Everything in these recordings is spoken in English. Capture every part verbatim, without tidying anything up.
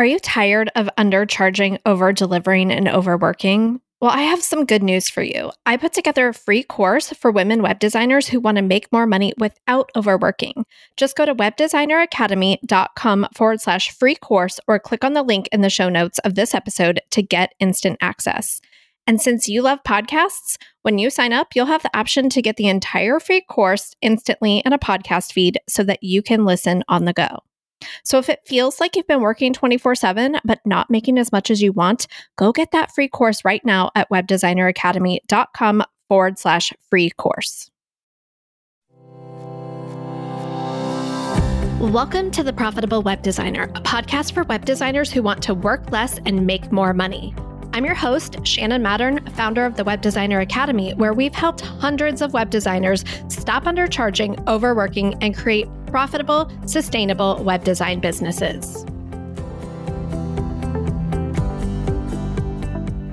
Are you tired of undercharging, over-delivering, and overworking? Well, I have some good news for you. I put together a free course for women web designers who want to make more money without overworking. Just go to webdesigneracademy.com forward slash free course or click on the link in the show notes of this episode to get instant access. And since you love podcasts, when you sign up, you'll have the option to get the entire free course instantly in a podcast feed so that you can listen on the go. So if it feels like you've been working twenty-four seven, but not making as much as you want, go get that free course right now at webdesigneracademy.com forward slash free course. Welcome to The Profitable Web Designer, a podcast for web designers who want to work less and make more money. I'm your host, Shannon Mattern, founder of the Web Designer Academy, where we've helped hundreds of web designers stop undercharging, overworking, and create profitable, sustainable web design businesses.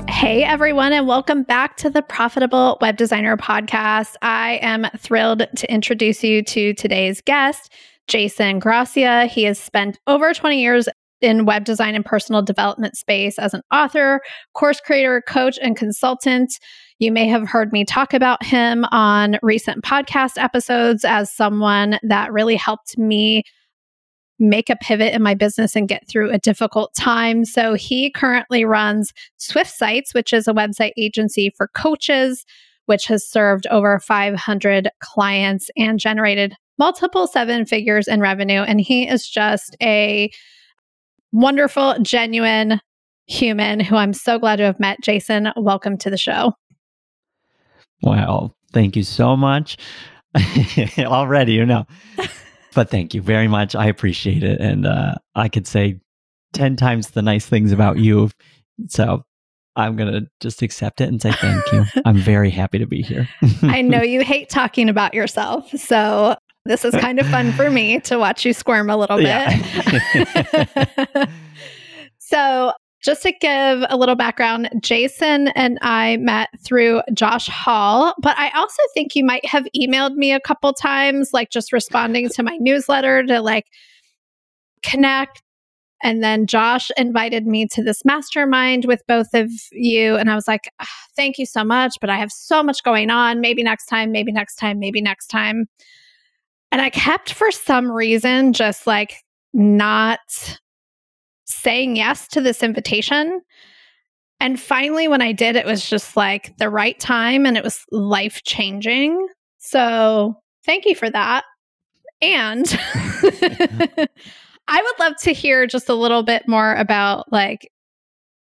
Hey, everyone, and welcome back to the Profitable Web Designer Podcast. I am thrilled to introduce you to today's guest, Jason Gracia. He has spent over twenty years in web design and personal development space as an author, course creator, coach, and consultant. You may have heard me talk about him on recent podcast episodes as someone that really helped me make a pivot in my business and get through a difficult time. So he currently runs Swyft Sites, which is a website agency for coaches, which has served over five hundred clients and generated multiple seven figures in revenue. And he is just a wonderful, genuine human who I'm so glad to have met. Jason, welcome to the show. Wow. Thank you so much. Already, you know. But thank you very much. I appreciate it. And uh, I could say ten times the nice things about you. So I'm going to just accept it and say thank you. I'm very happy to be here. I know you hate talking about yourself. So this is kind of fun for me to watch you squirm a little bit. Yeah. So just to give a little background, Jason and I met through Josh Hall, but I also think you might have emailed me a couple times, like just responding to my newsletter to like connect. And then Josh invited me to this mastermind with both of you. And I was like, oh, thank you so much, but I have so much going on. Maybe next time, maybe next time, maybe next time. And I kept, for some reason, just like not saying yes to this invitation. And finally, when I did, it was just like the right time and it was life-changing. So thank you for that. And I would love to hear just a little bit more about like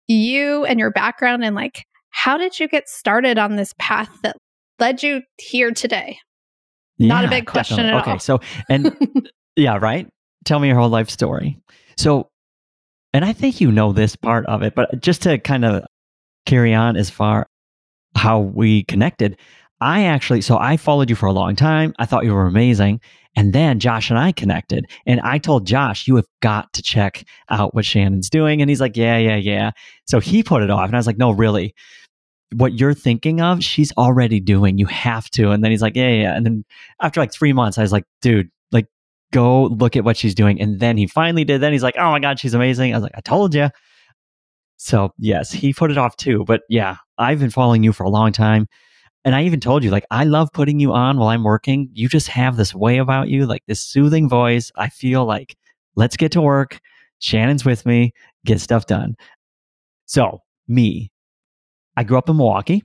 you and your background and like, how did you get started on this path that led you here today? Yeah, not a big question definitely. at okay, all. Okay, so, and yeah, right? Tell me your whole life story. So, and I think you know this part of it, but just to kind of carry on as far how we connected, I actually, so I followed you for a long time. I thought you were amazing. And then Josh and I connected and I told Josh, you have got to check out what Shannon's doing. And he's like, yeah, yeah, yeah. So he put it off and I was like, no, really? What you're thinking of, she's already doing. You have to. And then he's like, yeah, yeah. And then after like three months, I was like, dude, like, go look at what she's doing. And then he finally did. Then he's like, oh my God, she's amazing. I was like, I told you. So yes, he put it off too. But yeah, I've been following you for a long time. And I even told you, like, I love putting you on while I'm working. You just have this way about you, like this soothing voice. I feel like, let's get to work. Shannon's with me. Get stuff done. So me. I grew up in Milwaukee,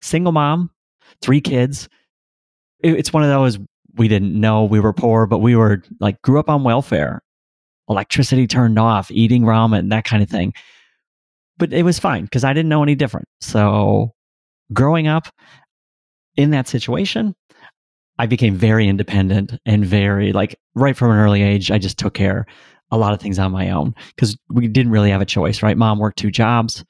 single mom, three kids. It's one of those, we didn't know we were poor, but we were like, grew up on welfare, electricity turned off, eating ramen, that kind of thing. But it was fine because I didn't know any different. So growing up in that situation, I became very independent and very like right from an early age, I just took care of a lot of things on my own because we didn't really have a choice, right? Mom worked two jobs.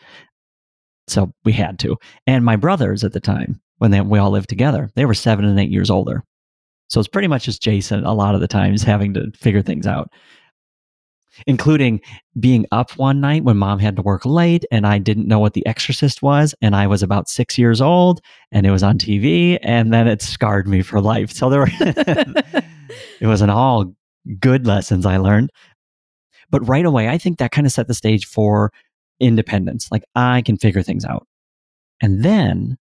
So we had to. And my brothers at the time, when they, we all lived together, they were seven and eight years older. So it's pretty much just Jason a lot of the times having to figure things out, including being up one night when mom had to work late and I didn't know what The Exorcist was. And I was about six years old and it was on T V and then it scarred me for life. So there were it wasn't all good lessons I learned. But right away, I think that kind of set the stage for independence. Like, I can figure things out. And then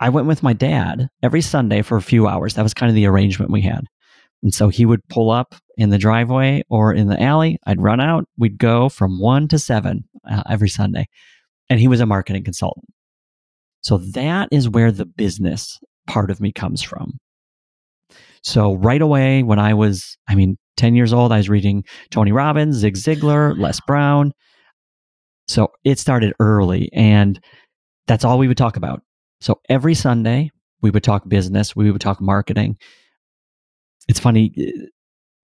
I went with my dad every Sunday for a few hours. That was kind of the arrangement we had. And so he would pull up in the driveway or in the alley. I'd run out. We'd go from one to seven uh, every Sunday. And he was a marketing consultant. So that is where the business part of me comes from. So right away, when I was, I mean, ten years old, I was reading Tony Robbins, Zig Ziglar, Les Brown. So it started early, and that's all we would talk about. So every Sunday, we would talk business, we would talk marketing. It's funny,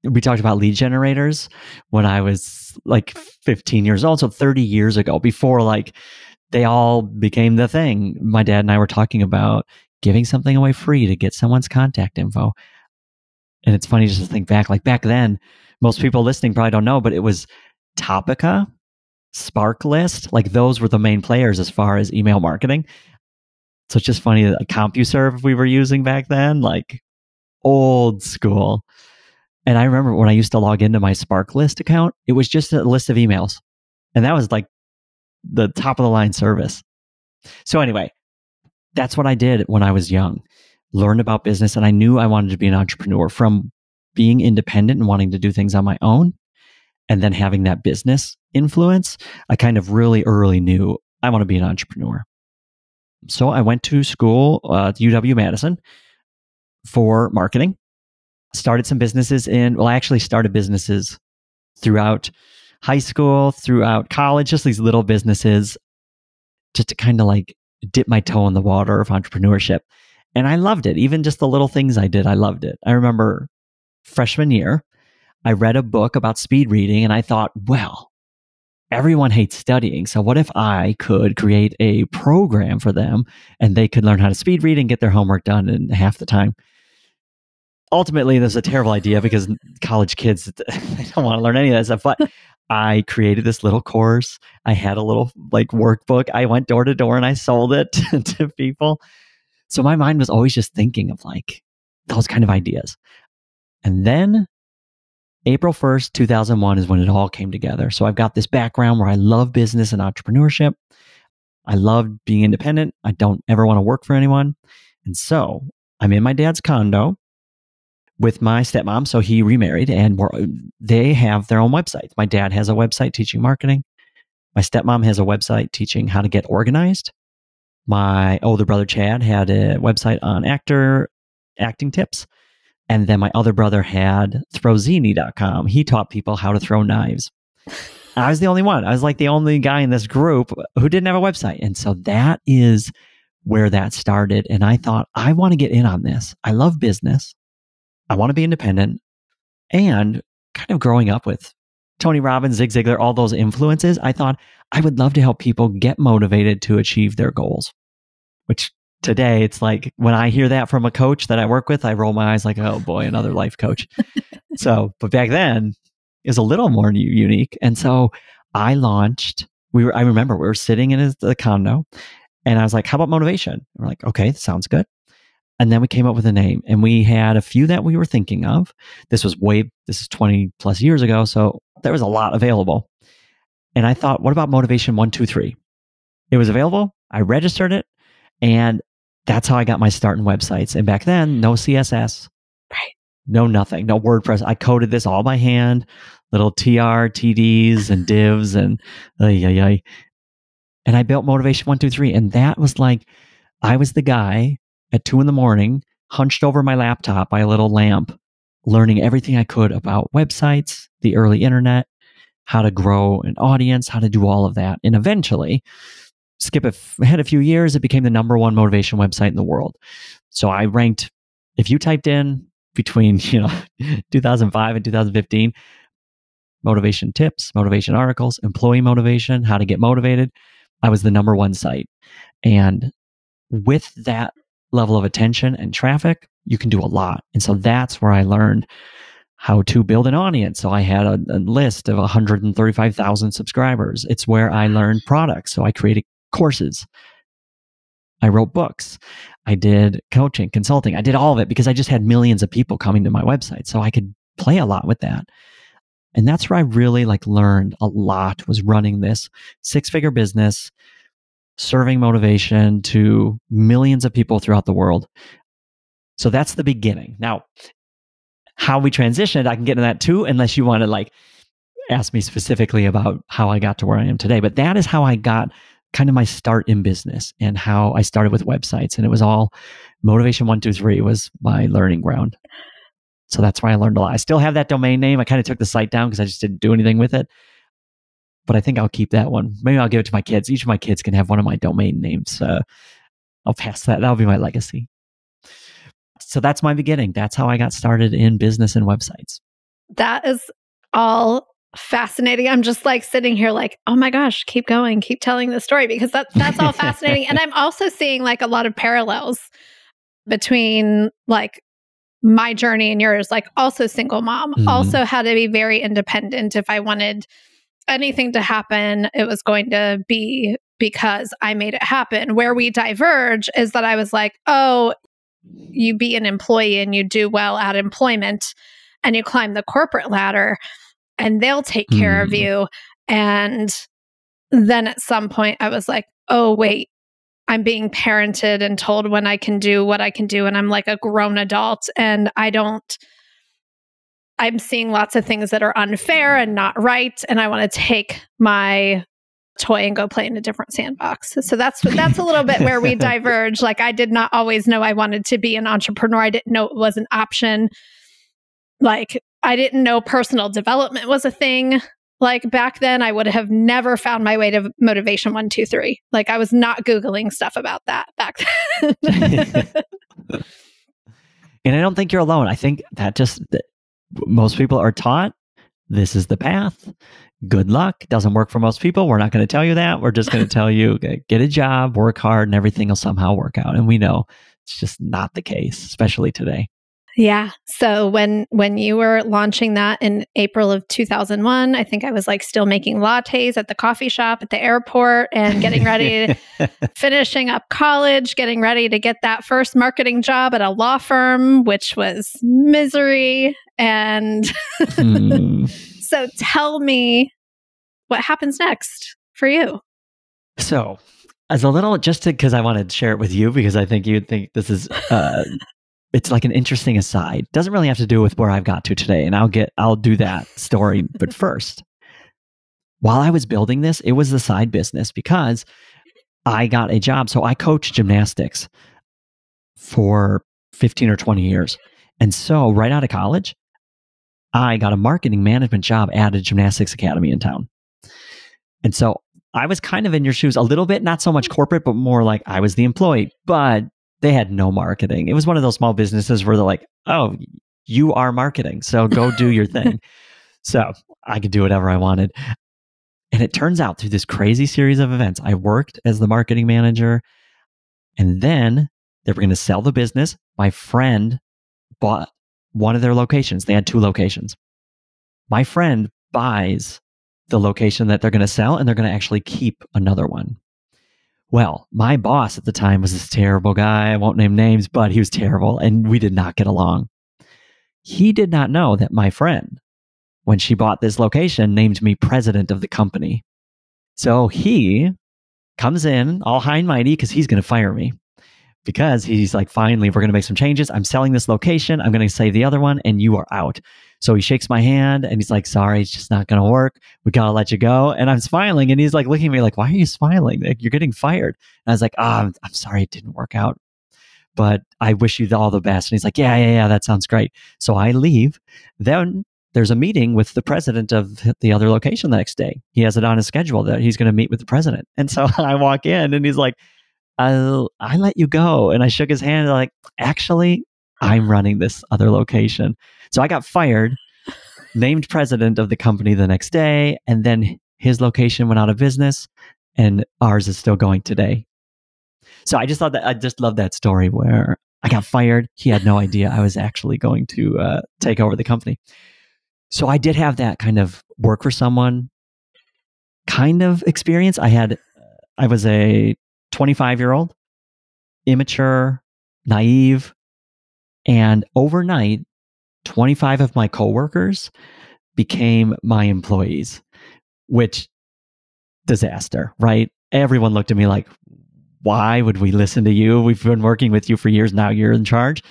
we talked about lead generators when I was like fifteen years old, so thirty years ago, before like they all became the thing. My dad and I were talking about giving something away free to get someone's contact info. And it's funny just to think back, like back then, most people listening probably don't know, but it was Topica, Spark List, like those were the main players as far as email marketing. So it's just funny that like, CompuServe we were using back then, like old school. And I remember when I used to log into my Spark List account, it was just a list of emails. And that was like the top of the line service. So anyway, that's what I did when I was young. Learned about business, and I knew I wanted to be an entrepreneur from being independent and wanting to do things on my own. And then having that business influence, I kind of really early knew I want to be an entrepreneur. So I went to school uh, at U W Madison for marketing. Started some businesses in, well, I actually started businesses throughout high school, throughout college, just these little businesses just to kind of like dip my toe in the water of entrepreneurship. And I loved it. Even just the little things I did, I loved it. I remember freshman year, I read a book about speed reading, and I thought, well, everyone hates studying. So what if I could create a program for them and they could learn how to speed read and get their homework done in half the time? Ultimately, this is a terrible idea because college kids, they don't want to learn any of that stuff. But I created this little course. I had a little like workbook. I went door to door and I sold it to people. So my mind was always just thinking of like those kind of ideas. And then April first, two thousand one is when it all came together. So I've got this background where I love business and entrepreneurship. I love being independent. I don't ever want to work for anyone. And so I'm in my dad's condo with my stepmom. So he remarried, and we're, they have their own websites. My dad has a website teaching marketing. My stepmom has a website teaching how to get organized. My older brother, Chad, had a website on actor acting tips. And then my other brother had throwzini dot com. He taught people how to throw knives. I was the only one. I was like the only guy in this group who didn't have a website. And so that is where that started. And I thought, I want to get in on this. I love business. I want to be independent. And kind of growing up with Tony Robbins, Zig Ziglar, all those influences, I thought I would love to help people get motivated to achieve their goals, which today it's like when I hear that from a coach that I work with, I roll my eyes like, oh boy, another life coach. So, but back then it was a little more new, unique. And so I launched, we were, I remember we were sitting in his, the condo, and I was like, how about motivation? And we're like, okay, that sounds good. And then we came up with a name, and we had a few that we were thinking of. This was way, this is twenty plus years ago. So there was a lot available. And I thought, what about Motivation one two three? It was available. I registered it. And that's how I got my start in websites. And back then, no C S S, right? No nothing, no WordPress. I coded this all by hand, little T R, T Ds and divs and ay, ay, ay. And I built Motivation one two three. And that was like, I was the guy at two in the morning, hunched over my laptop by a little lamp, learning everything I could about websites, the early internet, how to grow an audience, how to do all of that. And eventually, skip ahead a few years, it became the number one motivation website in the world. So I ranked, if you typed in between, you know, two thousand five and two thousand fifteen, motivation tips, motivation articles, employee motivation, how to get motivated, I was the number one site. And with that level of attention and traffic, you can do a lot. And so that's where I learned how to build an audience. So I had a, a list of one hundred thirty-five thousand subscribers. It's where I learned products. So I created courses. I wrote books. I did coaching, consulting. I did all of it because I just had millions of people coming to my website. So I could play a lot with that. And that's where I really like learned a lot, was running this six-figure business, serving motivation to millions of people throughout the world. So that's the beginning. Now, how we transitioned, I can get into that too, unless you want to like ask me specifically about how I got to where I am today. But that is how I got kind of my start in business and how I started with websites. And it was all Motivation one two three was my learning ground. So that's why I learned a lot. I still have that domain name. I kind of took the site down because I just didn't do anything with it. But I think I'll keep that one. Maybe I'll give it to my kids. Each of my kids can have one of my domain names. Uh, I'll pass that. That'll be my legacy. So that's my beginning. That's how I got started in business and websites. That is all fascinating. I'm just like sitting here like, oh my gosh, keep going. Keep telling the story, because that, that's all fascinating. And I'm also seeing like a lot of parallels between like my journey and yours, like also single mom, mm-hmm. also had to be very independent. If I wanted anything to happen, it was going to be because I made it happen. Where we diverge is that I was like, oh, you be an employee and you do well at employment and you climb the corporate ladder and they'll take mm-hmm. care of you. And then at some point I was like, oh, wait, I'm being parented and told when I can do what I can do. And I'm like a grown adult and I don't, I'm seeing lots of things that are unfair and not right. And I want to take my toy and go play in a different sandbox. So that's, that's a little bit where we diverge. Like I did not always know I wanted to be an entrepreneur. I didn't know it was an option. Like I didn't know personal development was a thing. Like back then, I would have never found my way to Motivation one two three. Like I was not Googling stuff about that back then. And I don't think you're alone. I think that just that most people are taught this is the path. Good luck. It doesn't work for most people. We're not going to tell you that. We're just going to tell you get a job, work hard, and everything will somehow work out. And we know it's just not the case, especially today. Yeah. So when when you were launching that in April of two thousand one, I think I was like still making lattes at the coffee shop at the airport and getting ready, to, finishing up college, getting ready to get that first marketing job at a law firm, which was misery. And mm. So tell me what happens next for you. So as a little, just because I want to share it with you, because I think you'd think this is... Uh, it's like an interesting aside. Doesn't really have to do with where I've got to today. And I'll get, I'll do that story. But first, while I was building this, it was the side business because I got a job. So I coached gymnastics for fifteen or twenty years. And so right out of college, I got a marketing management job at a gymnastics academy in town. And so I was kind of in your shoes a little bit, not so much corporate, but more like I was the employee, but they had no marketing. It was one of those small businesses where they're like, oh, you are marketing, so go do your thing. So I could do whatever I wanted. And it turns out through this crazy series of events, I worked as the marketing manager. And then they were going to sell the business. My friend bought one of their locations. They had two locations. My friend buys the location that they're going to sell, and they're going to actually keep another one. Well, my boss at the time was this terrible guy. I won't name names, but he was terrible and we did not get along. He did not know that my friend, when she bought this location, named me president of the company. So he comes in all high and mighty because he's going to fire me because he's like, finally, we're going to make some changes. I'm selling this location. I'm going to save the other one and you are out. So he shakes my hand and he's like, sorry, it's just not going to work. We got to let you go. And I'm smiling and he's like looking at me like, why are you smiling? Like, you're getting fired. And I was like, oh, I'm, I'm sorry it didn't work out, but I wish you all the best. And he's like, yeah, yeah, yeah, that sounds great. So I leave. Then there's a meeting with the president of the other location the next day. He has it on his schedule that he's going to meet with the president. And so I walk in and he's like, I'll, I let you go. And I shook his hand and I'm like, actually, I'm running this other location. So I got fired, named president of the company the next day, and then his location went out of business and ours is still going today. So I just thought that I just love that story where I got fired. He had no idea I was actually going to uh, take over the company. So I did have that kind of work for someone kind of experience. I had, I was a twenty-five year old, immature, naive, and overnight, twenty-five of my coworkers became my employees, which disaster, right? Everyone looked at me like, why would we listen to you? We've been working with you for years. Now you're in charge.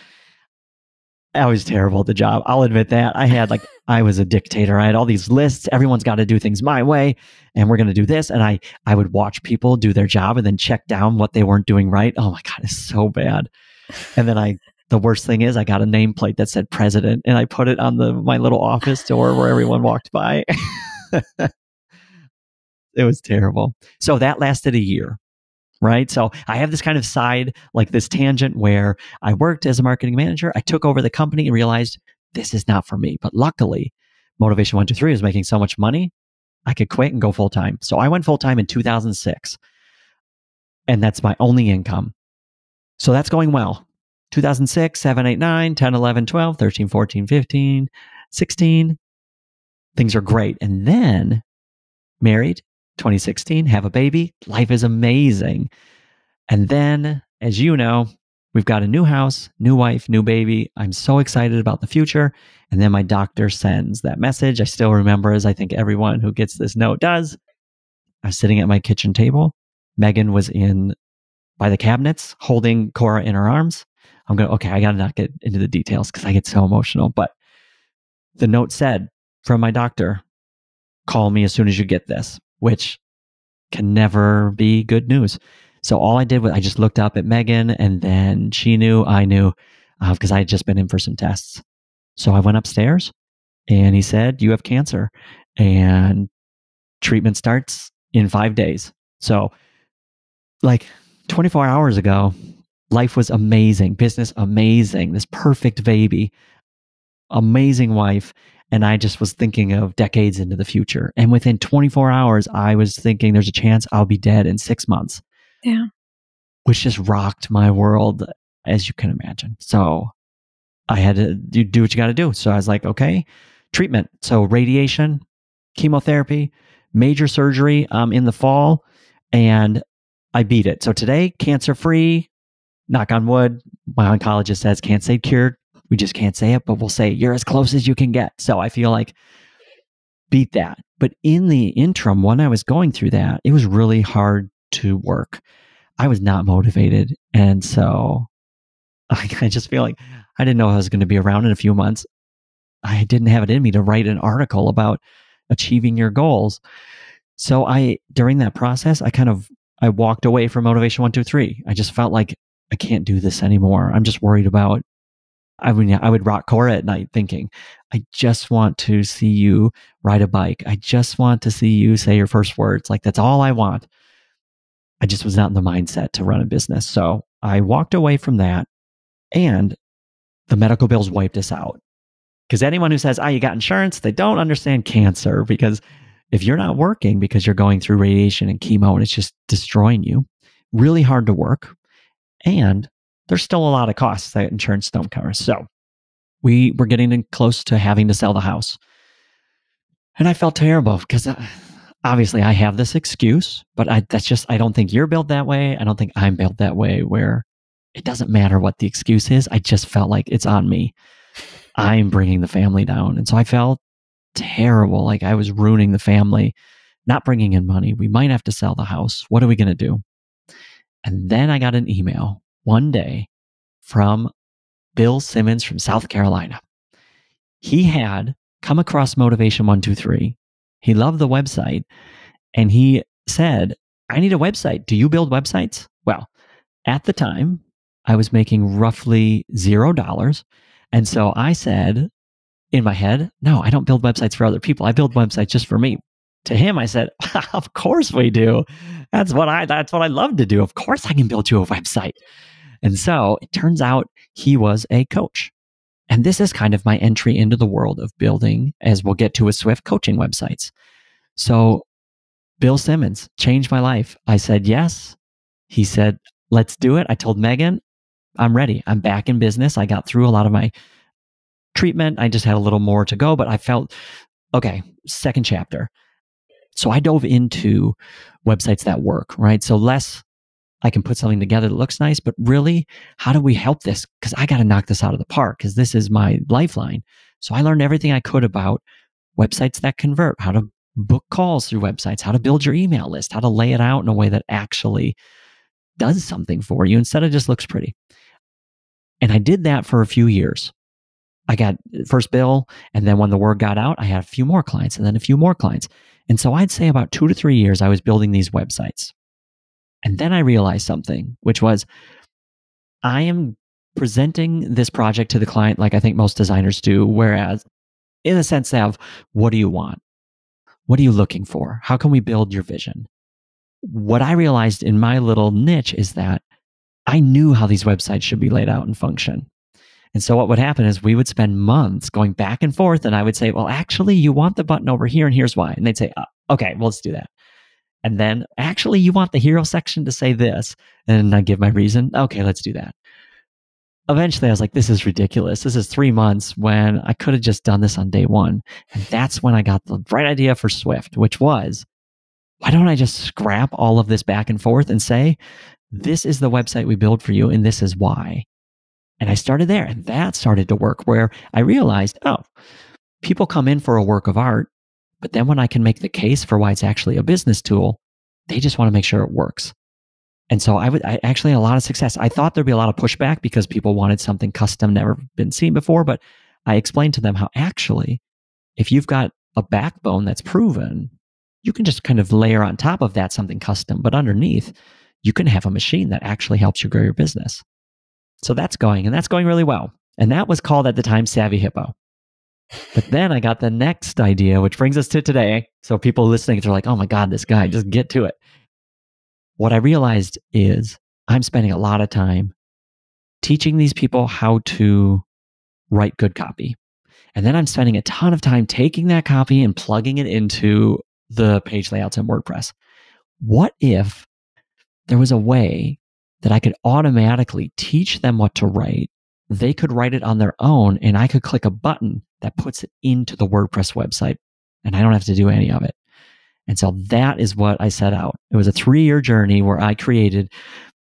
I was terrible at the job. I'll admit that. I had like, I was a dictator. I had all these lists. Everyone's got to do things my way and we're going to do this. And I, I would watch people do their job and then check down what they weren't doing right. Oh my God, it's so bad. And then I, the worst thing is I got a nameplate that said president and I put it on the, my little office door where everyone walked by. It was terrible. So that lasted a year. Right. So I have this kind of side, like this tangent where I worked as a marketing manager. I took over the company and realized this is not for me. But luckily, Motivation one two three was making so much money, I could quit and go full time. So I went full time in two thousand six. And that's my only income. So that's going well. two thousand six, seven, eight, nine, ten, eleven, twelve, thirteen, fourteen, fifteen, sixteen. Things are great. And then married. twenty sixteen, have a baby. Life is amazing. And then, as you know, we've got a new house, new wife, new baby. I'm so excited about the future. And then my doctor sends that message. I still remember, as I think everyone who gets this note does. I was sitting at my kitchen table. Megan was in by the cabinets holding Cora in her arms. I'm going, okay, I got to not get into the details because I get so emotional. But the note said from my doctor, call me as soon as you get this, which can never be good news. So all I did was I just looked up at Megan and then she knew, I knew, because uh, I had just been in for some tests. So I went upstairs and he said, you have cancer and treatment starts in five days. So like twenty-four hours ago, life was amazing, business amazing, this perfect baby, amazing wife. And I just was thinking of decades into the future. And within twenty-four hours, I was thinking there's a chance I'll be dead in six months. Yeah. Which just rocked my world, as you can imagine. So I had to do what you got to do. So I was like, okay, treatment. So radiation, chemotherapy, major surgery um, in the fall, and I beat it. So today, cancer-free, knock on wood. My oncologist says, can't say cured. We just can't say it, but we'll say you're as close as you can get. So I feel like beat that. But in the interim, when I was going through that, it was really hard to work. I was not motivated. And so I, I just feel like I didn't know I was going to be around in a few months. I didn't have it in me to write an article about achieving your goals. So I, during that process, I kind of, I walked away from Motivation one two three. I just felt like I can't do this anymore. I'm just worried about, I mean, I would rock Cora at night thinking, I just want to see you ride a bike. I just want to see you say your first words. Like, that's all I want. I just was not in the mindset to run a business. So I walked away from that and the medical bills wiped us out. Because anyone who says, ah, oh, you got insurance, they don't understand cancer. Because if you're not working because you're going through radiation and chemo and it's just destroying you, really hard to work. And there's still a lot of costs that insurance don't cover. So we were getting close to having to sell the house. And I felt terrible because obviously I have this excuse, but I, that's just, I don't think you're built that way. I don't think I'm built that way where it doesn't matter what the excuse is. I just felt like it's on me. I'm bringing the family down. And so I felt terrible. Like I was ruining the family, not bringing in money. We might have to sell the house. What are we going to do? And then I got an email one day from Bill Simmons from South Carolina. He had come across Motivation one two three. He loved the website. And he said, I need a website. Do you build websites? Well, at the time, I was making roughly zero dollars. And so I said in my head, no, I don't build websites for other people. I build websites just for me. To him, I said, of course we do. That's what I, that's what I love to do. Of course I can build you a website. And so it turns out he was a coach. And this is kind of my entry into the world of building, as we'll get to with Swyft, coaching websites. So Bill Simmons changed my life. I said, yes. He said, let's do it. I told Megan, I'm ready. I'm back in business. I got through a lot of my treatment. I just had a little more to go, but I felt, okay, second chapter. So I dove into websites that work, right? So less I can put something together that looks nice, but really, how do we help this? Because I got to knock this out of the park because this is my lifeline. So I learned everything I could about websites that convert, how to book calls through websites, how to build your email list, how to lay it out in a way that actually does something for you instead of just looks pretty. And I did that for a few years. I got first bill, and then when the word got out, I had a few more clients and then a few more clients. And so I'd say about two to three years, I was building these websites. And then I realized something, which was I am presenting this project to the client like I think most designers do, whereas in the sense of, what do you want? What are you looking for? How can we build your vision? What I realized in my little niche is that I knew how these websites should be laid out and function. And so what would happen is we would spend months going back and forth, and I would say, well, actually, you want the button over here, and here's why. And they'd say, oh, okay, well, let's do that. And then, actually, you want the hero section to say this. And I'd give my reason. Okay, let's do that. Eventually, I was like, this is ridiculous. This is three months when I could have just done this on day one. And that's when I got the bright idea for Swyft, which was, why don't I just scrap all of this back and forth and say, this is the website we build for you, and this is why. And I started there, and that started to work, where I realized, oh, people come in for a work of art, but then when I can make the case for why it's actually a business tool, they just want to make sure it works. And so I would I actually had a lot of success. I thought there'd be a lot of pushback because people wanted something custom, never been seen before, but I explained to them how actually, if you've got a backbone that's proven, you can just kind of layer on top of that something custom, but underneath, you can have a machine that actually helps you grow your business. So that's going, and that's going really well. And that was called at the time Savvy Hippo. But then I got the next idea, which brings us to today. So people listening, they're like, oh my God, this guy, just get to it. What I realized is I'm spending a lot of time teaching these people how to write good copy. And then I'm spending a ton of time taking that copy and plugging it into the page layouts in WordPress. What if there was a way that I could automatically teach them what to write? They could write it on their own, and I could click a button that puts it into the WordPress website, and I don't have to do any of it. And so that is what I set out. It was a three-year journey where I created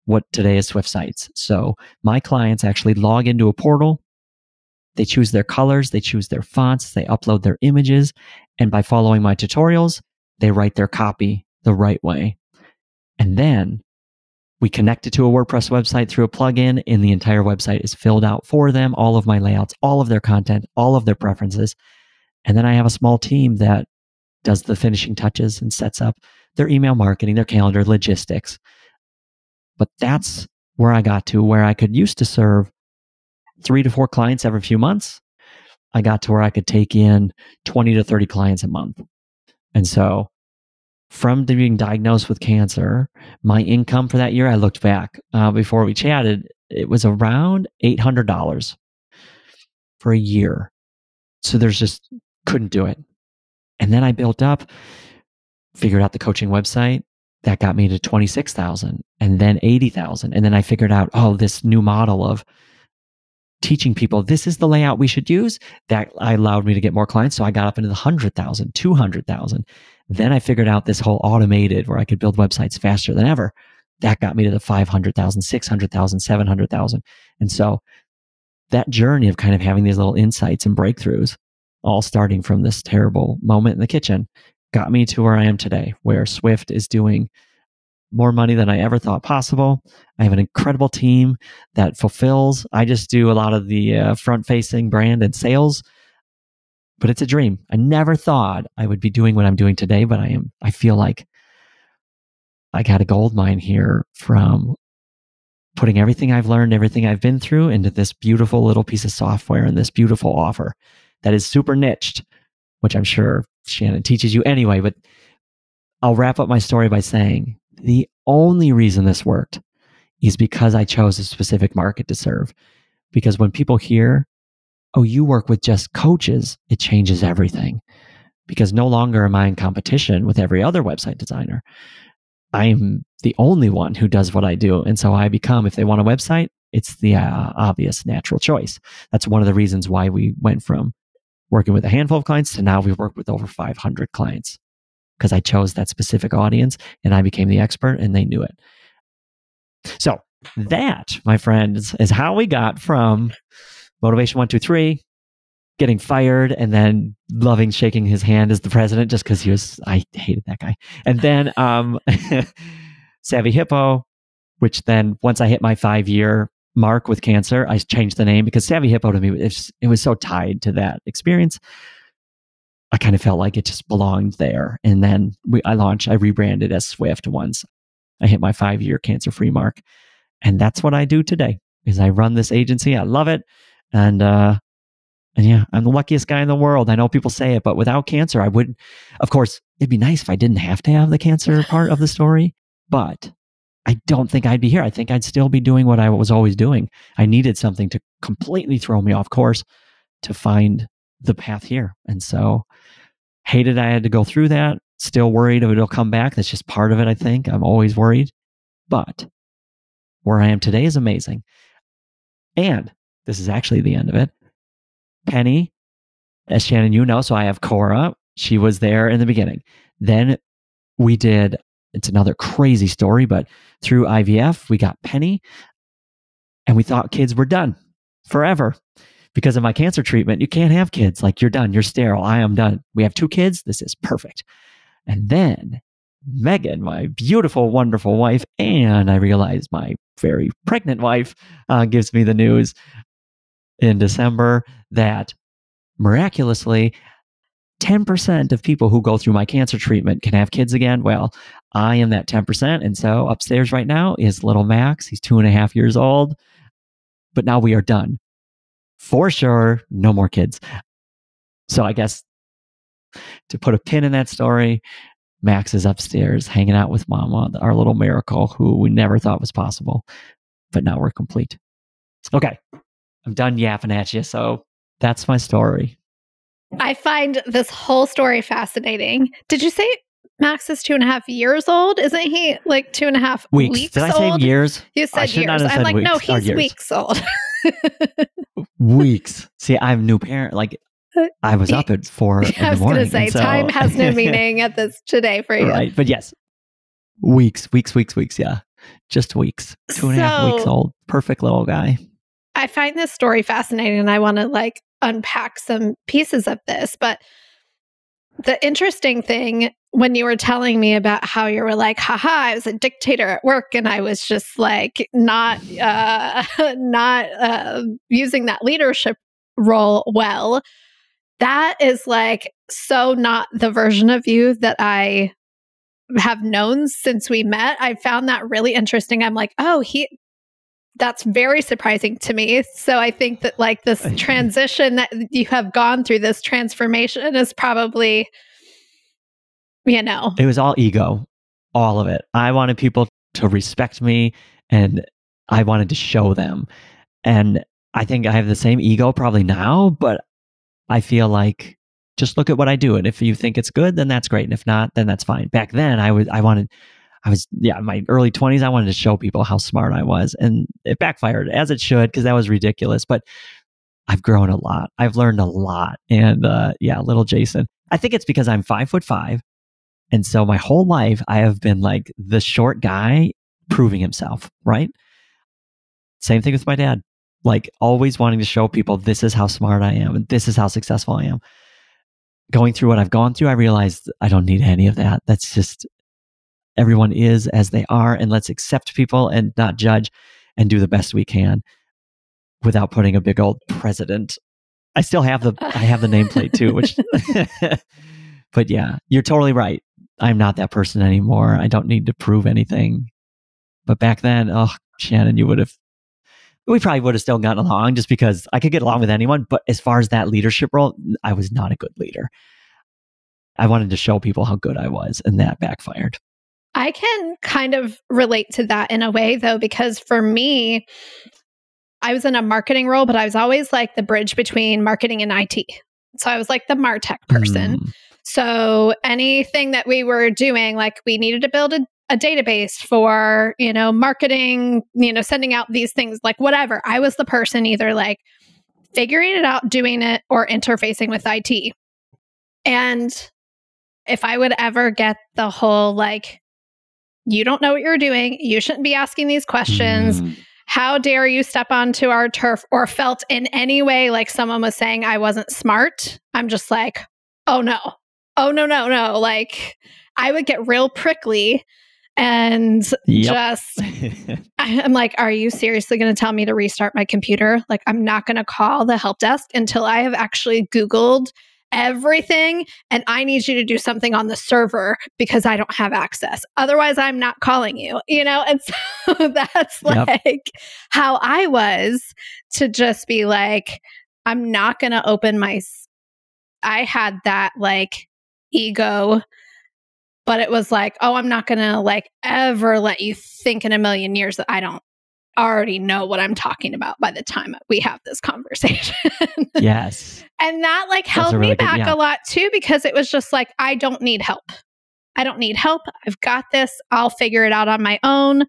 what today is Swyft Sites. So my clients actually log into a portal, they choose their colors, they choose their fonts, they upload their images, and by following my tutorials, they write their copy the right way. And then we connect it to a WordPress website through a plugin, and the entire website is filled out for them, all of my layouts, all of their content, all of their preferences. And then I have a small team that does the finishing touches and sets up their email marketing, their calendar, logistics. But that's where I got to, where I could used to serve three to four clients every few months. I got to where I could take in twenty to thirty clients a month. And so from being diagnosed with cancer, my income for that year, I looked back uh, before we chatted, it was around eight hundred dollars for a year. So there's just, couldn't do it. And then I built up, figured out the coaching website. That got me to twenty-six thousand dollars and then eighty thousand dollars. And then I figured out, oh, this new model of teaching people, this is the layout we should use. That allowed me to get more clients. So I got up into the one hundred thousand, two hundred thousand. Then I figured out this whole automated where I could build websites faster than ever. That got me to the five hundred thousand, six hundred thousand, seven hundred thousand. And so that journey of kind of having these little insights and breakthroughs, all starting from this terrible moment in the kitchen, got me to where I am today, where Swyft is doing more money than I ever thought possible. I have an incredible team that fulfills. I just do a lot of the uh, front-facing brand and sales. But it's a dream. I never thought I would be doing what I'm doing today, but I am. I feel like I got a gold mine here from putting everything I've learned, everything I've been through into this beautiful little piece of software and this beautiful offer that is super niched, which I'm sure Shannon teaches you anyway. But I'll wrap up my story by saying the only reason this worked is because I chose a specific market to serve. Because when people hear, oh, you work with just coaches, it changes everything. Because no longer am I in competition with every other website designer. I am the only one who does what I do. And so I become, if they want a website, it's the uh, obvious natural choice. That's one of the reasons why we went from working with a handful of clients to now we work with over five hundred clients. Because I chose that specific audience and I became the expert and they knew it. So that, my friends, is how we got from Motivation one two three getting fired and then loving shaking his hand as the president just because he was, I hated that guy. And then um, Savvy Hippo, which then once I hit my five year mark with cancer, I changed the name because Savvy Hippo to me, it, it was so tied to that experience. I kind of felt like it just belonged there. And then we, I launched, I rebranded as Swyft once I hit my five year cancer free mark. And that's what I do today is I run this agency. I love it. And, uh, And yeah, I'm the luckiest guy in the world. I know people say it, but without cancer, I wouldn't. Of course, it'd be nice if I didn't have to have the cancer part of the story, but I don't think I'd be here. I think I'd still be doing what I was always doing. I needed something to completely throw me off course to find the path here. And so, hated I had to go through that. Still worried if it'll come back. That's just part of it, I think. I'm always worried. But where I am today is amazing. And this is actually the end of it. Penny, as Shannon, you know, so I have Cora. She was there in the beginning. Then we did, it's another crazy story, but through I V F, we got Penny and we thought kids were done forever because of my cancer treatment. You can't have kids. Like you're done. You're sterile. I am done. We have two kids. This is perfect. And then Megan, my beautiful, wonderful wife, and I realized my very pregnant wife uh, gives me the news in December that miraculously ten percent of people who go through my cancer treatment can have kids again. Well, I am that ten percent. And so upstairs right now is little Max. He's two and a half years old, but now we are done. For sure, no more kids. So I guess to put a pin in that story, Max is upstairs hanging out with Mama, our little miracle who we never thought was possible, but now we're complete. Okay. I'm done yapping at you. So that's my story. I find this whole story fascinating. Did you say Max is two and a half years old? Isn't he like two and a half weeks, weeks Did old? I say years? You said years. I'm said like, weeks. No, he's years. weeks old. Weeks. See, I'm a new parent. Like I was up at four in the morning. I was going to say, so... time has no meaning at this today for you. Right. But yes, weeks, weeks, weeks, weeks. Yeah. Just weeks. Two and so... a half weeks old. Perfect little guy. I find this story fascinating and I want to like unpack some pieces of this. But the interesting thing when you were telling me about how you were like, haha, I was a dictator at work and I was just like not, uh, not uh, using that leadership role well. That is like so not the version of you that I have known since we met. I found that really interesting. I'm like, oh, he... That's very surprising to me. So I think that like this transition that you have gone through, this transformation is probably, you know. It was all ego, all of it. I wanted people to respect me and I wanted to show them. And I think I have the same ego probably now, but I feel like just look at what I do. And if you think it's good, then that's great. And if not, then that's fine. Back then I was, I wanted... I was, yeah, in my early twenties, I wanted to show people how smart I was. And it backfired, as it should, because that was ridiculous. But I've grown a lot. I've learned a lot. And uh, yeah, little Jason. I think it's because I'm five foot five. And so my whole life, I have been like the short guy proving himself, right? Same thing with my dad. Like always wanting to show people, this is how smart I am. And this is how successful I am. Going through what I've gone through, I realized I don't need any of that. That's just... Everyone is as they are, and let's accept people and not judge and do the best we can without putting a big old president. I still have the I have the nameplate too, which but yeah, you're totally right. I'm not that person anymore. I don't need to prove anything. But back then, oh Shannon, you would have we probably would have still gotten along just because I could get along with anyone, but as far as that leadership role, I was not a good leader. I wanted to show people how good I was, and that backfired. I can kind of relate to that in a way, though, because for me, I was in a marketing role, but I was always like the bridge between marketing and I T. So I was like the MarTech person. Mm. So anything that we were doing, like we needed to build a, a database for, you know, marketing, you know, sending out these things, like whatever. I was the person either like figuring it out, doing it, or interfacing with I T. And if I would ever get the whole like, you don't know what you're doing. You shouldn't be asking these questions. Mm. how dare you step onto our turf, or felt in any way like someone was saying I wasn't smart, I'm just like, oh no, oh no, no, no. Like I would get real prickly and yep. just, I'm like, are you seriously going to tell me to restart my computer? Like I'm not going to call the help desk until I have actually Googled everything, and I need you to do something on the server because I don't have access. Otherwise, I'm not calling you, you know? And so that's like yep. how I was, to just be like, I'm not going to open my... I had that like ego, but it was like, oh, I'm not going to like ever let you think in a million years that I don't already know what I'm talking about by the time we have this conversation. Yes. And that like held really me back good, yeah. a lot too, because it was just like, I don't need help. I don't need help. I've got this. I'll figure it out on my own.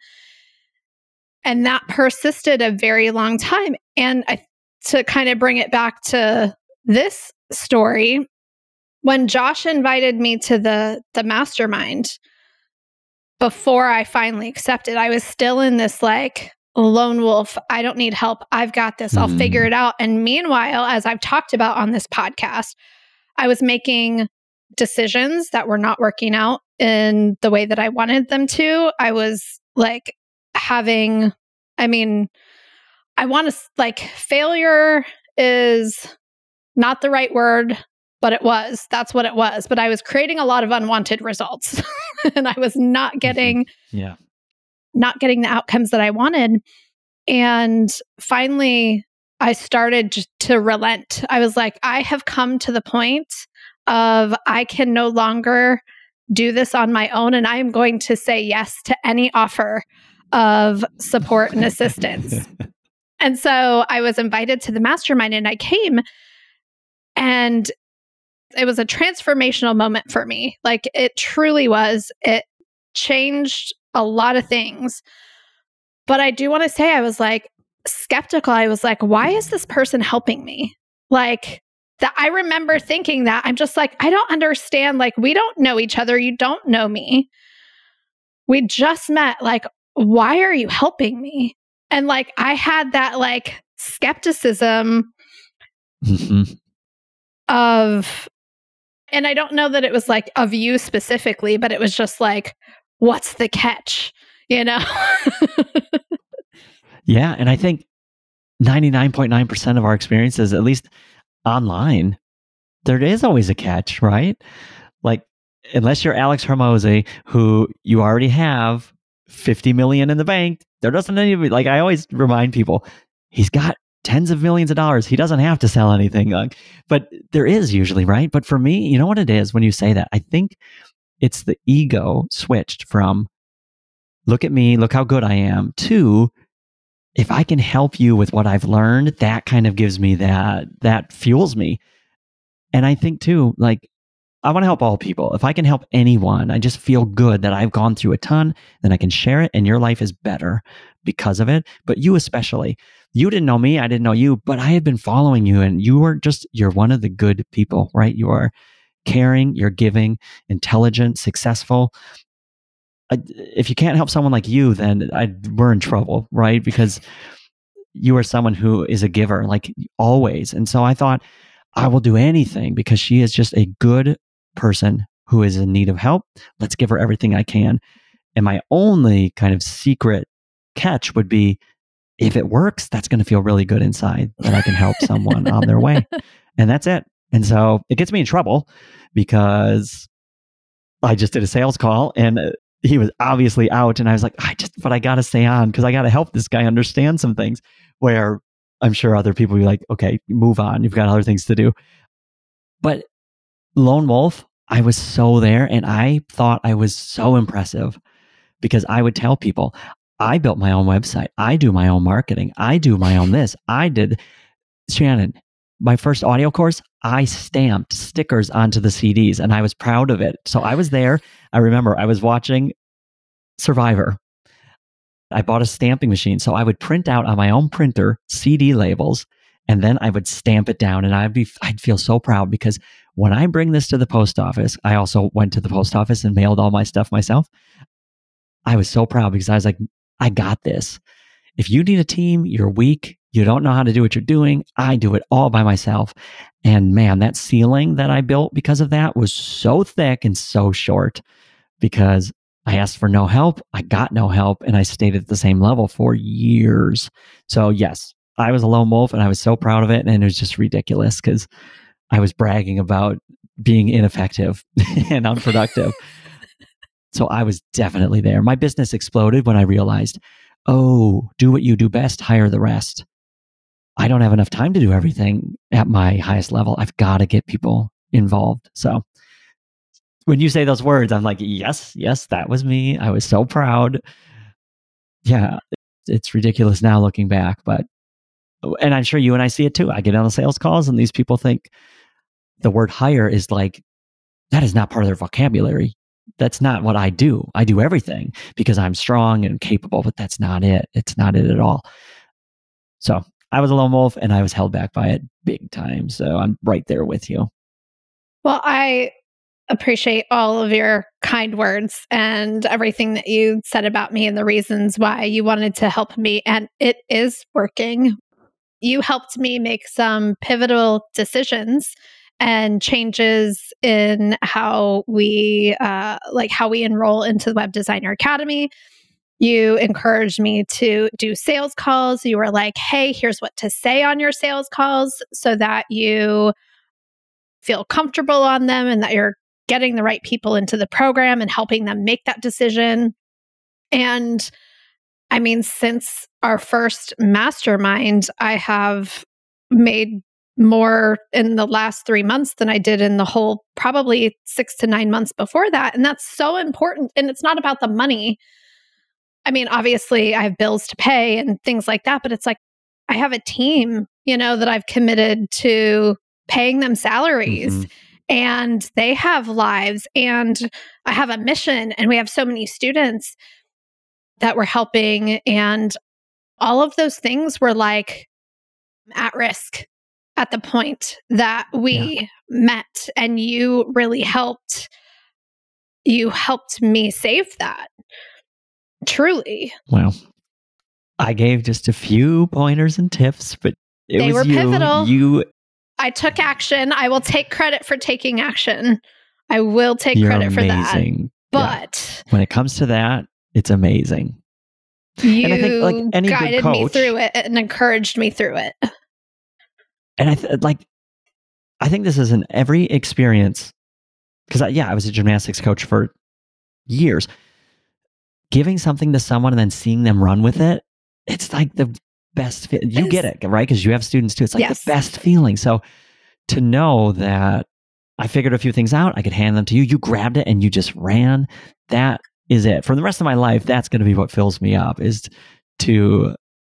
And that persisted a very long time. And I, to kind of bring it back to this story, when Josh invited me to the the mastermind, before I finally accepted, I was still in this like lone wolf. I don't need help. I've got this. I'll mm. figure it out. And meanwhile, as I've talked about on this podcast, I was making decisions that were not working out in the way that I wanted them to. I was like having, I mean, I want to like failure is not the right word, but it was. That's what it was. But I was creating a lot of unwanted results and I was not getting yeah. not getting the outcomes that I wanted. And finally, I started to relent. I was like, I have come to the point of I can no longer do this on my own, and I am going to say yes to any offer of support and assistance. And so I was invited to the mastermind and I came, and it was a transformational moment for me. Like it truly was. It changed a lot of things. But I do want to say I was like skeptical. I was like, why is this person helping me? Like that, I remember thinking that. I'm just like, I don't understand. Like we don't know each other. You don't know me. We just met. Like, why are you helping me? And like, I had that like skepticism mm-hmm. of, and I don't know that it was like of you specifically, but it was just like, what's the catch, you know? Yeah. And I think ninety-nine point nine percent of our experiences, at least online, there is always a catch, right? Like, unless you're Alex Hormozy, who you already have fifty million in the bank, there doesn't need to be, like I always remind people, he's got tens of millions of dollars. He doesn't have to sell anything. Like, but there is usually, right? But for me, you know what it is when you say that? I think it's the ego switched from, look at me, look how good I am, to, if I can help you with what I've learned, that kind of gives me that, that fuels me. And I think too, like, I want to help all people. If I can help anyone, I just feel good that I've gone through a ton, then I can share it and your life is better because of it. But you especially, you didn't know me, I didn't know you, but I had been following you and you were just, you're one of the good people, right? You are caring, you're giving, intelligent, successful. I, if you can't help someone like you, then I, we're in trouble, right? Because you are someone who is a giver, like always. And so I thought, I will do anything because she is just a good person who is in need of help. Let's give her everything I can. And my only kind of secret catch would be, if it works, that's going to feel really good inside that I can help someone on their way. And that's it. And so it gets me in trouble because I just did a sales call and he was obviously out. And I was like, I just, but I got to stay on because I got to help this guy understand some things, where I'm sure other people will be like, okay, move on. You've got other things to do. But lone wolf, I was so there, and I thought I was so impressive because I would tell people, I built my own website. I do my own marketing. I do my own this. I did, Shannon, my first audio course, I stamped stickers onto the C Ds and I was proud of it. So I was there. I remember I was watching Survivor. I bought a stamping machine. So I would print out on my own printer C D labels, and then I would stamp it down, and I'd be, I'd feel so proud because when I bring this to the post office, I also went to the post office and mailed all my stuff myself. I was so proud because I was like, I got this. If you need a team, you're weak, you don't know how to do what you're doing. I do it all by myself. And man, that ceiling that I built because of that was so thick and so short because I asked for no help, I got no help, and I stayed at the same level for years. So yes, I was a lone wolf and I was so proud of it. And it was just ridiculous because I was bragging about being ineffective and unproductive. So I was definitely there. My business exploded when I realized, oh, do what you do best, hire the rest. I don't have enough time to do everything at my highest level. I've got to get people involved. So when you say those words, I'm like, yes, yes, that was me. I was so proud. Yeah, it's ridiculous now looking back, but and I'm sure you and I see it too. I get on the sales calls and these people think the word hire is like, that is not part of their vocabulary. That's not what I do. I do everything because I'm strong and capable, but that's not it. It's not it at all. So I was a lone wolf and I was held back by it big time. So I'm right there with you. Well, I appreciate all of your kind words and everything that you said about me and the reasons why you wanted to help me. And it is working. You helped me make some pivotal decisions and changes in how we uh, like how we enroll into the Web Designer Academy. You encouraged me to do sales calls. You were like, hey, here's what to say on your sales calls so that you feel comfortable on them and that you're getting the right people into the program and helping them make that decision. And I mean, since our first mastermind, I have made more in the last three months than I did in the whole probably six to nine months before that. And that's so important. And it's not about the money. I mean, obviously, I have bills to pay and things like that, but it's like I have a team, you know, that I've committed to paying them salaries. Mm-hmm. And they have lives and I have a mission and we have so many students that we're helping. And all of those things were like at risk at the point that we yeah. met. And you really helped. You helped me save that. Truly. Well, I gave just a few pointers and tips, but it they was were you. Pivotal. You I took action. I will take credit for taking action. I will take You're credit amazing. For that. But yeah. when it comes to that, it's amazing. You and I think, like, any guided good coach, me through it and encouraged me through it. And I th- like, I think this is in every experience because I, yeah, I was a gymnastics coach for years. Giving something to someone and then seeing them run with it, it's like the best fit. You get it, right? Because you have students too. It's like yes. the best feeling. So to know that I figured a few things out, I could hand them to you, you grabbed it and you just ran. That is it. For the rest of my life, that's going to be what fills me up, is to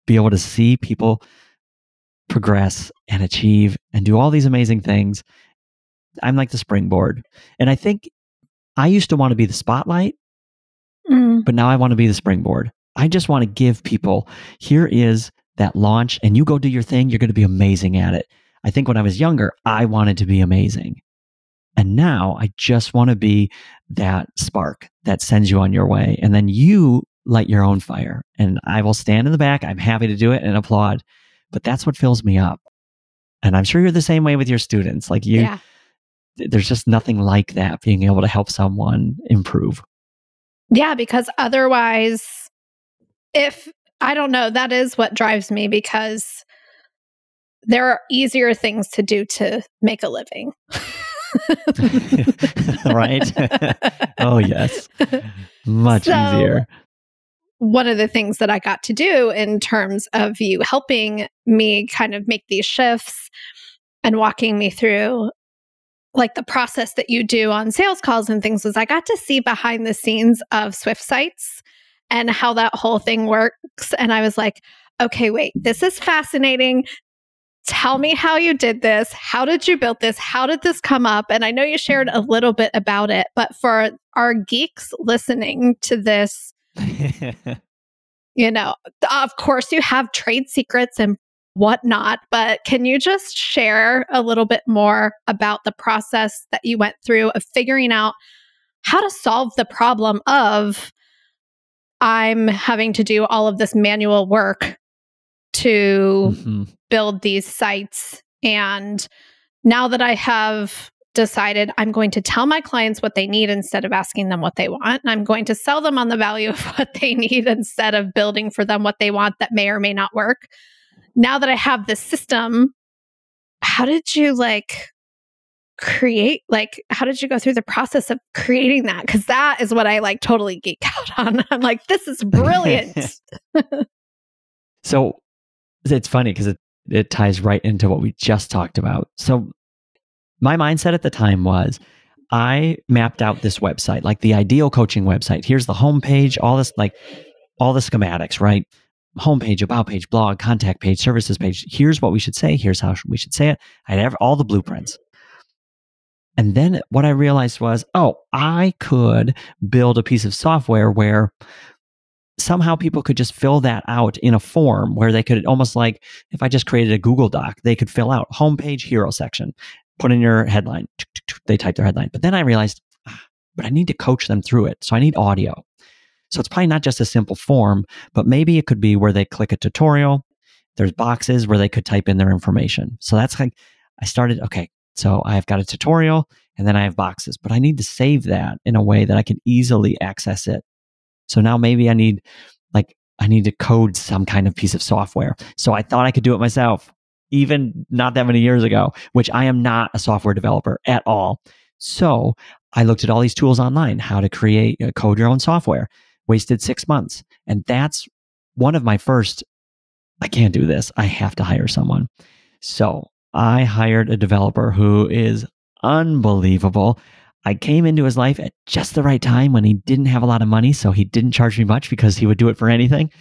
be able to see people progress and achieve and do all these amazing things. I'm like the springboard. And I think I used to want to be the spotlight, mm. but now I want to be the springboard. I just want to give people, here is that launch and you go do your thing. You're going to be amazing at it. I think when I was younger, I wanted to be amazing. And now I just want to be that spark that sends you on your way. And then you light your own fire. And I will stand in the back. I'm happy to do it and applaud. But that's what fills me up. And I'm sure you're the same way with your students. Like you, yeah. th- there's just nothing like that, being able to help someone improve. Yeah, because otherwise, if, I don't know, that is what drives me, because there are easier things to do to make a living. Right? Oh, yes. Much so, easier. One of the things that I got to do in terms of you helping me kind of make these shifts and walking me through like the process that you do on sales calls and things was I got to see behind the scenes of Swyft Sites and how that whole thing works. And I was like, okay, wait, this is fascinating. Tell me how you did this. How did you build this? How did this come up? And I know you shared a little bit about it, but for our geeks listening to this, you know, of course you have trade secrets and whatnot, but can you just share a little bit more about the process that you went through of figuring out how to solve the problem of I'm having to do all of this manual work to mm-hmm. build these sites. And now that I have decided I'm going to tell my clients what they need instead of asking them what they want, and I'm going to sell them on the value of what they need instead of building for them what they want that may or may not work. Now that I have this system, how did you like create, like, how did you go through the process of creating that? Because that is what I like totally geek out on. I'm like, this is brilliant. So it's funny because it, it ties right into what we just talked about. So my mindset at the time was, I mapped out this website, like the ideal coaching website. Here's the homepage, all this, like all the schematics, right? Homepage, about page, blog, contact page, services page. Here's what we should say. Here's how we should say it. I'd have all the blueprints. And then what I realized was, oh, I could build a piece of software where somehow people could just fill that out in a form where they could almost, like if I just created a Google Doc, they could fill out homepage hero section, put in your headline, they type their headline. But then I realized, ah, but I need to coach them through it. So I need audio. So it's probably not just a simple form, but maybe it could be where they click a tutorial. There's boxes where they could type in their information. So that's like, I started, okay, so I've got a tutorial and then I have boxes, but I need to save that in a way that I can easily access it. So now maybe I need, like, I need to code some kind of piece of software. So I thought I could do it myself, even not that many years ago, which I am not a software developer at all. So I looked at all these tools online, how to create, uh, code your own software, wasted six months. And that's one of my first, I can't do this. I have to hire someone. So I hired a developer who is unbelievable. I came into his life at just the right time when he didn't have a lot of money. So he didn't charge me much because he would do it for anything.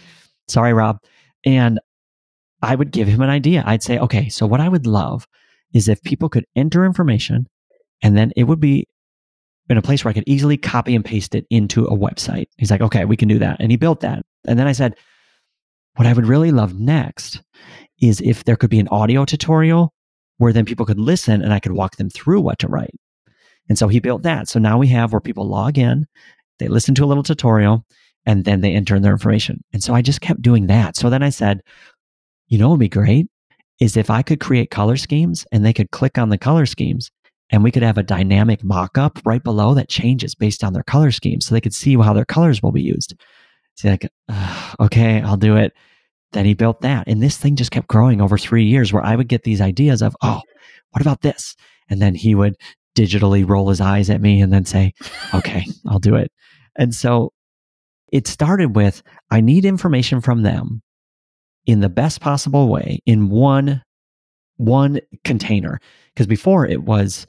Sorry, Rob. And I would give him an idea. I'd say, okay, so what I would love is if people could enter information and then it would be in a place where I could easily copy and paste it into a website. He's like, okay, we can do that. And he built that. And then I said, what I would really love next is if there could be an audio tutorial where then people could listen and I could walk them through what to write. And so he built that. So now we have where people log in, they listen to a little tutorial, and then they enter in their information. And so I just kept doing that. So then I said, you know what would be great is if I could create color schemes and they could click on the color schemes and we could have a dynamic mock-up right below that changes based on their color scheme so they could see how their colors will be used. So like, uh, okay, I'll do it. Then he built that. And this thing just kept growing over three years where I would get these ideas of, oh, what about this? And then he would digitally roll his eyes at me and then say, okay, I'll do it. And so it started with, I need information from them in the best possible way in one, one container. Because before it was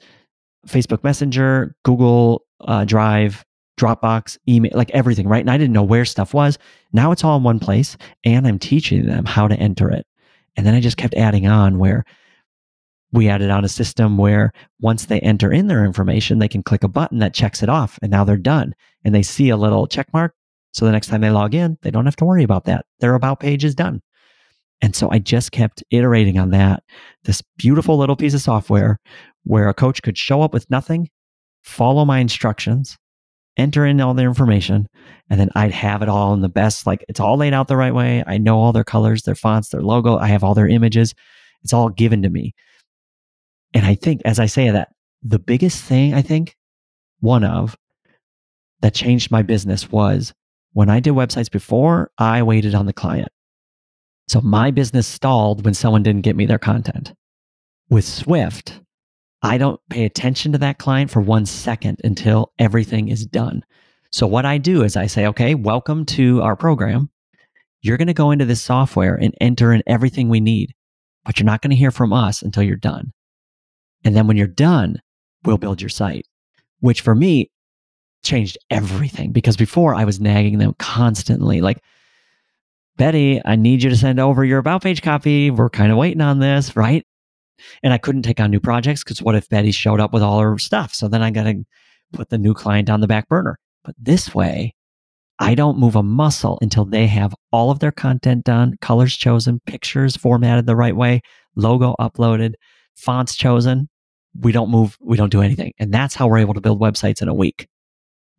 Facebook Messenger, Google uh, Drive, Dropbox, email, like everything, right? And I didn't know where stuff was. Now it's all in one place and I'm teaching them how to enter it. And then I just kept adding on where we added on a system where once they enter in their information, they can click a button that checks it off and now they're done. And they see a little check mark. So the next time they log in, they don't have to worry about that. Their about page is done. And so I just kept iterating on that, this beautiful little piece of software where a coach could show up with nothing, follow my instructions, enter in all their information, and then I'd have it all in the best, like it's all laid out the right way. I know all their colors, their fonts, their logo. I have all their images. It's all given to me. And I think, as I say that, the biggest thing I think, one of, that changed my business was when I did websites before, I waited on the client. So my business stalled when someone didn't get me their content. With Swyft, I don't pay attention to that client for one second until everything is done. So what I do is I say, okay, welcome to our program. You're going to go into this software and enter in everything we need, but you're not going to hear from us until you're done. And then when you're done, we'll build your site, which for me changed everything because before I was nagging them constantly like, Betty, I need you to send over your about page copy. We're kind of waiting on this, right? And I couldn't take on new projects because what if Betty showed up with all her stuff? So then I got to put the new client on the back burner. But this way, I don't move a muscle until they have all of their content done, colors chosen, pictures formatted the right way, logo uploaded, fonts chosen. We don't move, we don't do anything. And that's how we're able to build websites in a week.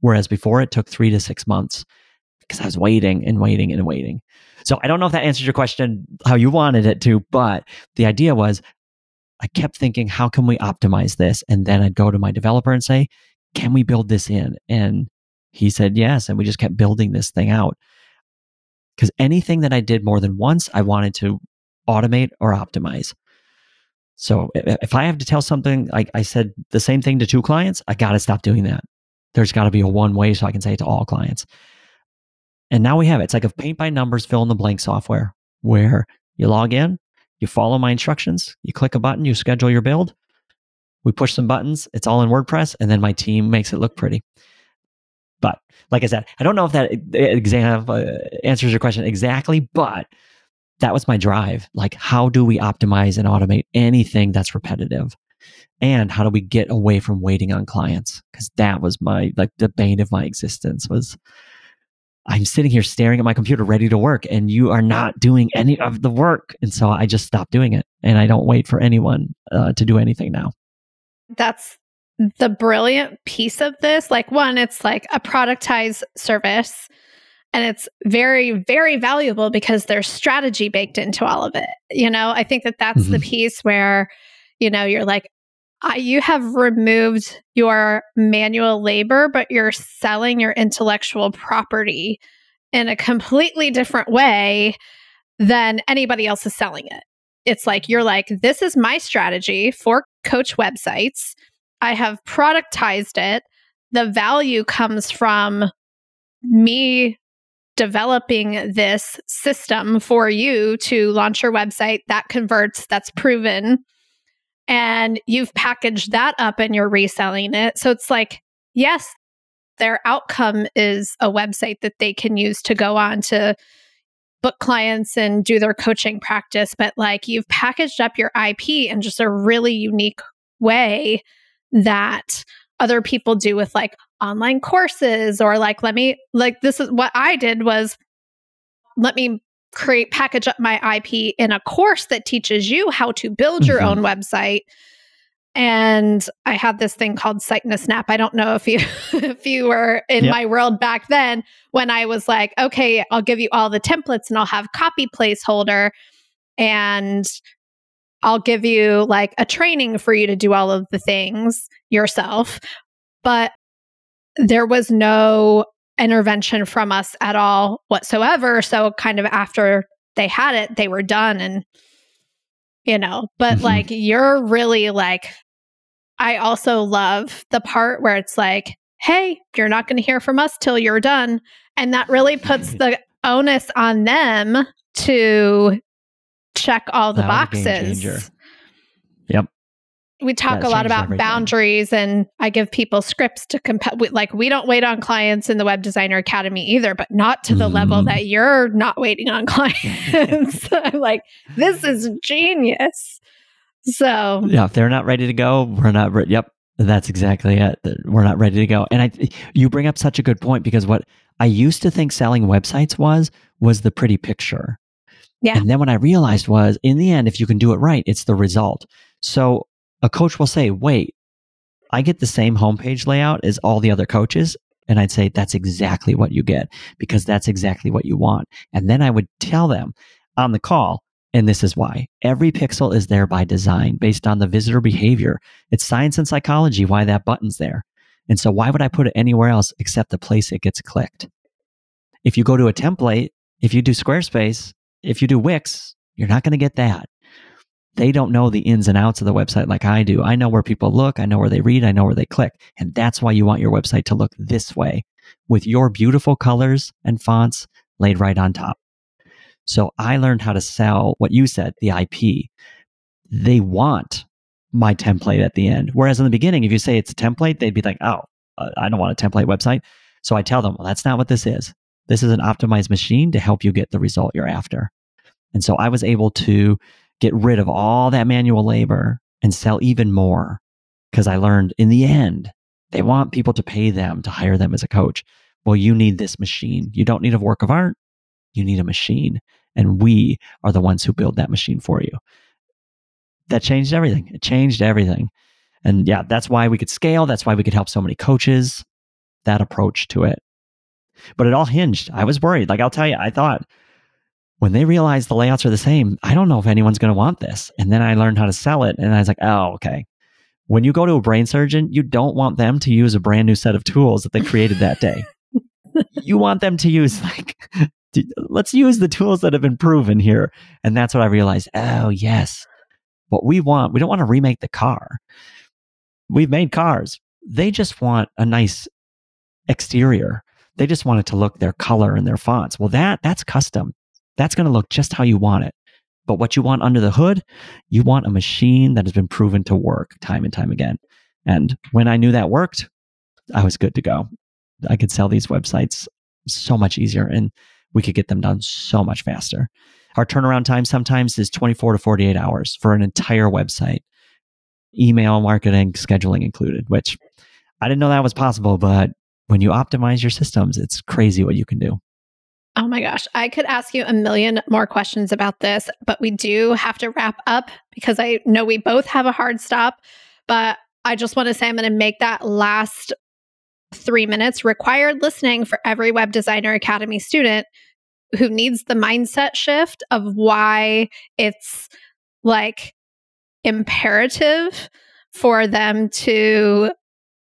Whereas before it took three to six months. because I was waiting and waiting and waiting. So I don't know if that answers your question how you wanted it to, but the idea was I kept thinking, how can we optimize this? And then I'd go to my developer and say, can we build this in? And he said, yes. And we just kept building this thing out. Because anything that I did more than once, I wanted to automate or optimize. So if I have to tell something, like I said the same thing to two clients, I got to stop doing that. There's got to be a one way so I can say it to all clients. And now we have it. It's like a paint by numbers, fill in the blank software where you log in, you follow my instructions, you click a button, you schedule your build, we push some buttons, it's all in WordPress, and then my team makes it look pretty. But like I said, I don't know if that exam uh, answers your question exactly, but that was my drive. Like, how do we optimize and automate anything that's repetitive? And how do we get away from waiting on clients? Because that was my, like, the bane of my existence was, I'm sitting here staring at my computer ready to work and you are not doing any of the work. And so I just stopped doing it and I don't wait for anyone uh, to do anything now. That's the brilliant piece of this. Like, one, it's like a productized service and it's very, very valuable because there's strategy baked into all of it. You know, I think that that's mm-hmm. the piece where, you know, you're like, Uh, you have removed your manual labor, but you're selling your intellectual property in a completely different way than anybody else is selling it. It's like, you're like, this is my strategy for coach websites. I have productized it. The value comes from me developing this system for you to launch your website that converts, that's proven. And you've packaged that up and you're reselling it. So it's like, yes, their outcome is a website that they can use to go on to book clients and do their coaching practice. But like, you've packaged up your I P in just a really unique way that other people do with like online courses or like, let me, like, this is what I did was let me create, package up my I P in a course that teaches you how to build your mm-hmm. own website. And I had this thing called Site in a Snap. I don't know if you if you were in yep. my world back then when I was like, okay, I'll give you all the templates and I'll have copy placeholder and I'll give you like a training for you to do all of the things yourself. But there was no intervention from us at all whatsoever. So kind of after they had it, they were done. And, you know, but mm-hmm. like, you're really like, I also love the part where it's like, hey, you're not going to hear from us till you're done. And that really puts the onus on them to check all the that boxes. Yep. We talk a lot about everything. Boundaries, and I give people scripts to compel. Like, we don't wait on clients in the Web Designer Academy either, but not to the mm. level that you're not waiting on clients. I'm like, this is genius. So yeah, if they're not ready to go, we're not. Re- yep, that's exactly it. We're not ready to go. And I, you bring up such a good point, because what I used to think selling websites was was the pretty picture. Yeah. And then what I realized was, in the end, if you can do it right, it's the result. So a coach will say, wait, I get the same homepage layout as all the other coaches. And I'd say, that's exactly what you get, because that's exactly what you want. And then I would tell them on the call, and this is why. Every pixel is there by design based on the visitor behavior. It's science and psychology why that button's there. And so why would I put it anywhere else except the place it gets clicked? If you go to a template, if you do Squarespace, if you do Wix, you're not going to get that. They don't know the ins and outs of the website like I do. I know where people look. I know where they read. I know where they click. And that's why you want your website to look this way, with your beautiful colors and fonts laid right on top. So I learned how to sell what you said, the I P. They want my template at the end. Whereas in the beginning, if you say it's a template, they'd be like, oh, I don't want a template website. So I tell them, well, that's not what this is. This is an optimized machine to help you get the result you're after. And so I was able to get rid of all that manual labor and sell even more, because I learned in the end, they want people to pay them to hire them as a coach. Well, you need this machine. You don't need a work of art. You need a machine. And we are the ones who build that machine for you. That changed everything. It changed everything. And yeah, that's why we could scale. That's why we could help so many coaches. That approach to it. But it all hinged. I was worried. Like, I'll tell you, I thought when they realized the layouts are the same, I don't know if anyone's going to want this. And then I learned how to sell it. And I was like, oh, okay. When you go to a brain surgeon, you don't want them to use a brand new set of tools that they created that day. You want them to use, like, let's use the tools that have been proven here. And that's what I realized. Oh, yes. What we want, we don't want to remake the car. We've made cars. They just want a nice exterior. They just want it to look their color and their fonts. Well, that that's custom. That's going to look just how you want it. But what you want under the hood, you want a machine that has been proven to work time and time again. And when I knew that worked, I was good to go. I could sell these websites so much easier, and we could get them done so much faster. Our turnaround time sometimes is twenty-four to forty-eight hours for an entire website, email marketing, scheduling included, which I didn't know that was possible. But when you optimize your systems, it's crazy what you can do. Oh my gosh. I could ask you a million more questions about this, but we do have to wrap up because I know we both have a hard stop. But I just want to say I'm going to make that last three minutes required listening for every Web Designer Academy student who needs the mindset shift of why it's like imperative for them to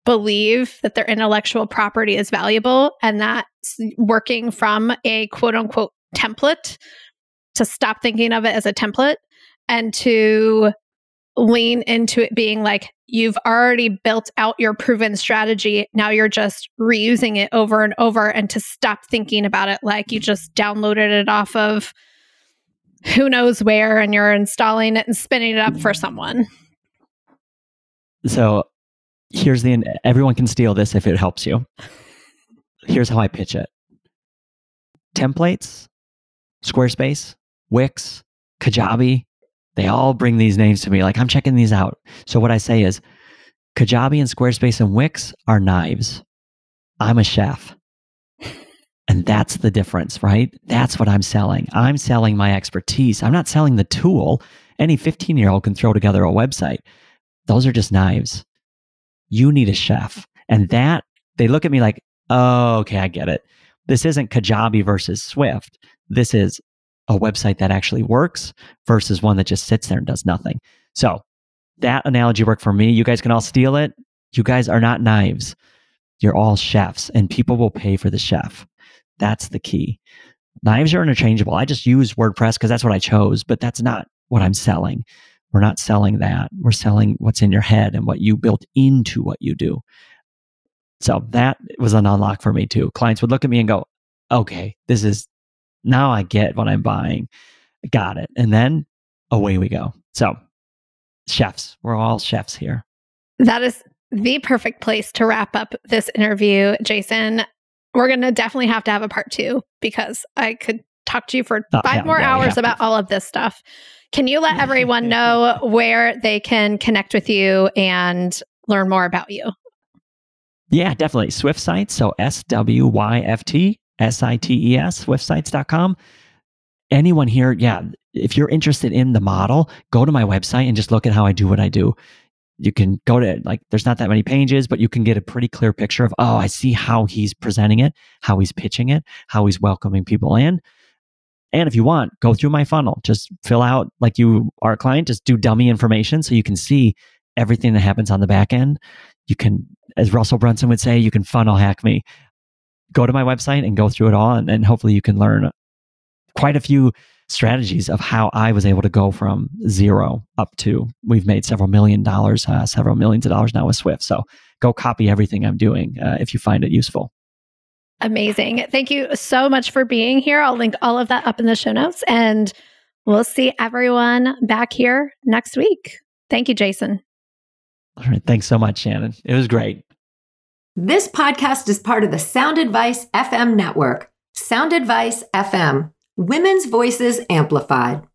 believe that their intellectual property is valuable, and that working from a quote unquote template, to stop thinking of it as a template and to lean into it being like, you've already built out your proven strategy. Now you're just reusing it over and over, and to stop thinking about it like you just downloaded it off of who knows where and you're installing it and spinning it up for someone. So, here's the, everyone can steal this if it helps you. Here's how I pitch it. Templates, Squarespace, Wix, Kajabi, they all bring these names to me. Like, I'm checking these out. So what I say is, Kajabi and Squarespace and Wix are knives. I'm a chef. And that's the difference, right? That's what I'm selling. I'm selling my expertise. I'm not selling the tool. Any fifteen-year-old can throw together a website. Those are just knives. You need a chef. And that, they look at me like, oh, okay, I get it. This isn't Kajabi versus Swyft. This is a website that actually works versus one that just sits there and does nothing. So that analogy worked for me. You guys can all steal it. You guys are not knives. You're all chefs, and people will pay for the chef. That's the key. Knives are interchangeable. I just use WordPress because that's what I chose, but that's not what I'm selling. We're not selling that. We're selling what's in your head and what you built into what you do. So that was an unlock for me too. Clients would look at me and go, okay, this is, now I get what I'm buying. Got it. And then away we go. So chefs, we're all chefs here. That is the perfect place to wrap up this interview, Jason. We're going to definitely have to have a part two because I could talk to you for oh, five yeah, more yeah, hours about to. all of this stuff. Can you let everyone know where they can connect with you and learn more about you? Yeah, definitely. Swyft Sites. So S W Y F T S I T E S, swyft sites dot com. Anyone here, yeah, if you're interested in the model, go to my website and just look at how I do what I do. You can go to, like, there's not that many pages, but you can get a pretty clear picture of, oh, I see how he's presenting it, how he's pitching it, how he's welcoming people in. And if you want, go through my funnel. Just fill out, like you are a client, just do dummy information so you can see everything that happens on the back end. You can, as Russell Brunson would say, you can funnel hack me. Go to my website and go through it all, and, and hopefully you can learn quite a few strategies of how I was able to go from zero up to, we've made several million dollars, uh, several millions of dollars now with Swyft. So go copy everything I'm doing uh, if you find it useful. Amazing. Thank you so much for being here. I'll link all of that up in the show notes, and we'll see everyone back here next week. Thank you, Jason. All right. Thanks so much, Shannon. It was great. This podcast is part of the Sound Advice F M network. Sound Advice F M, women's voices amplified.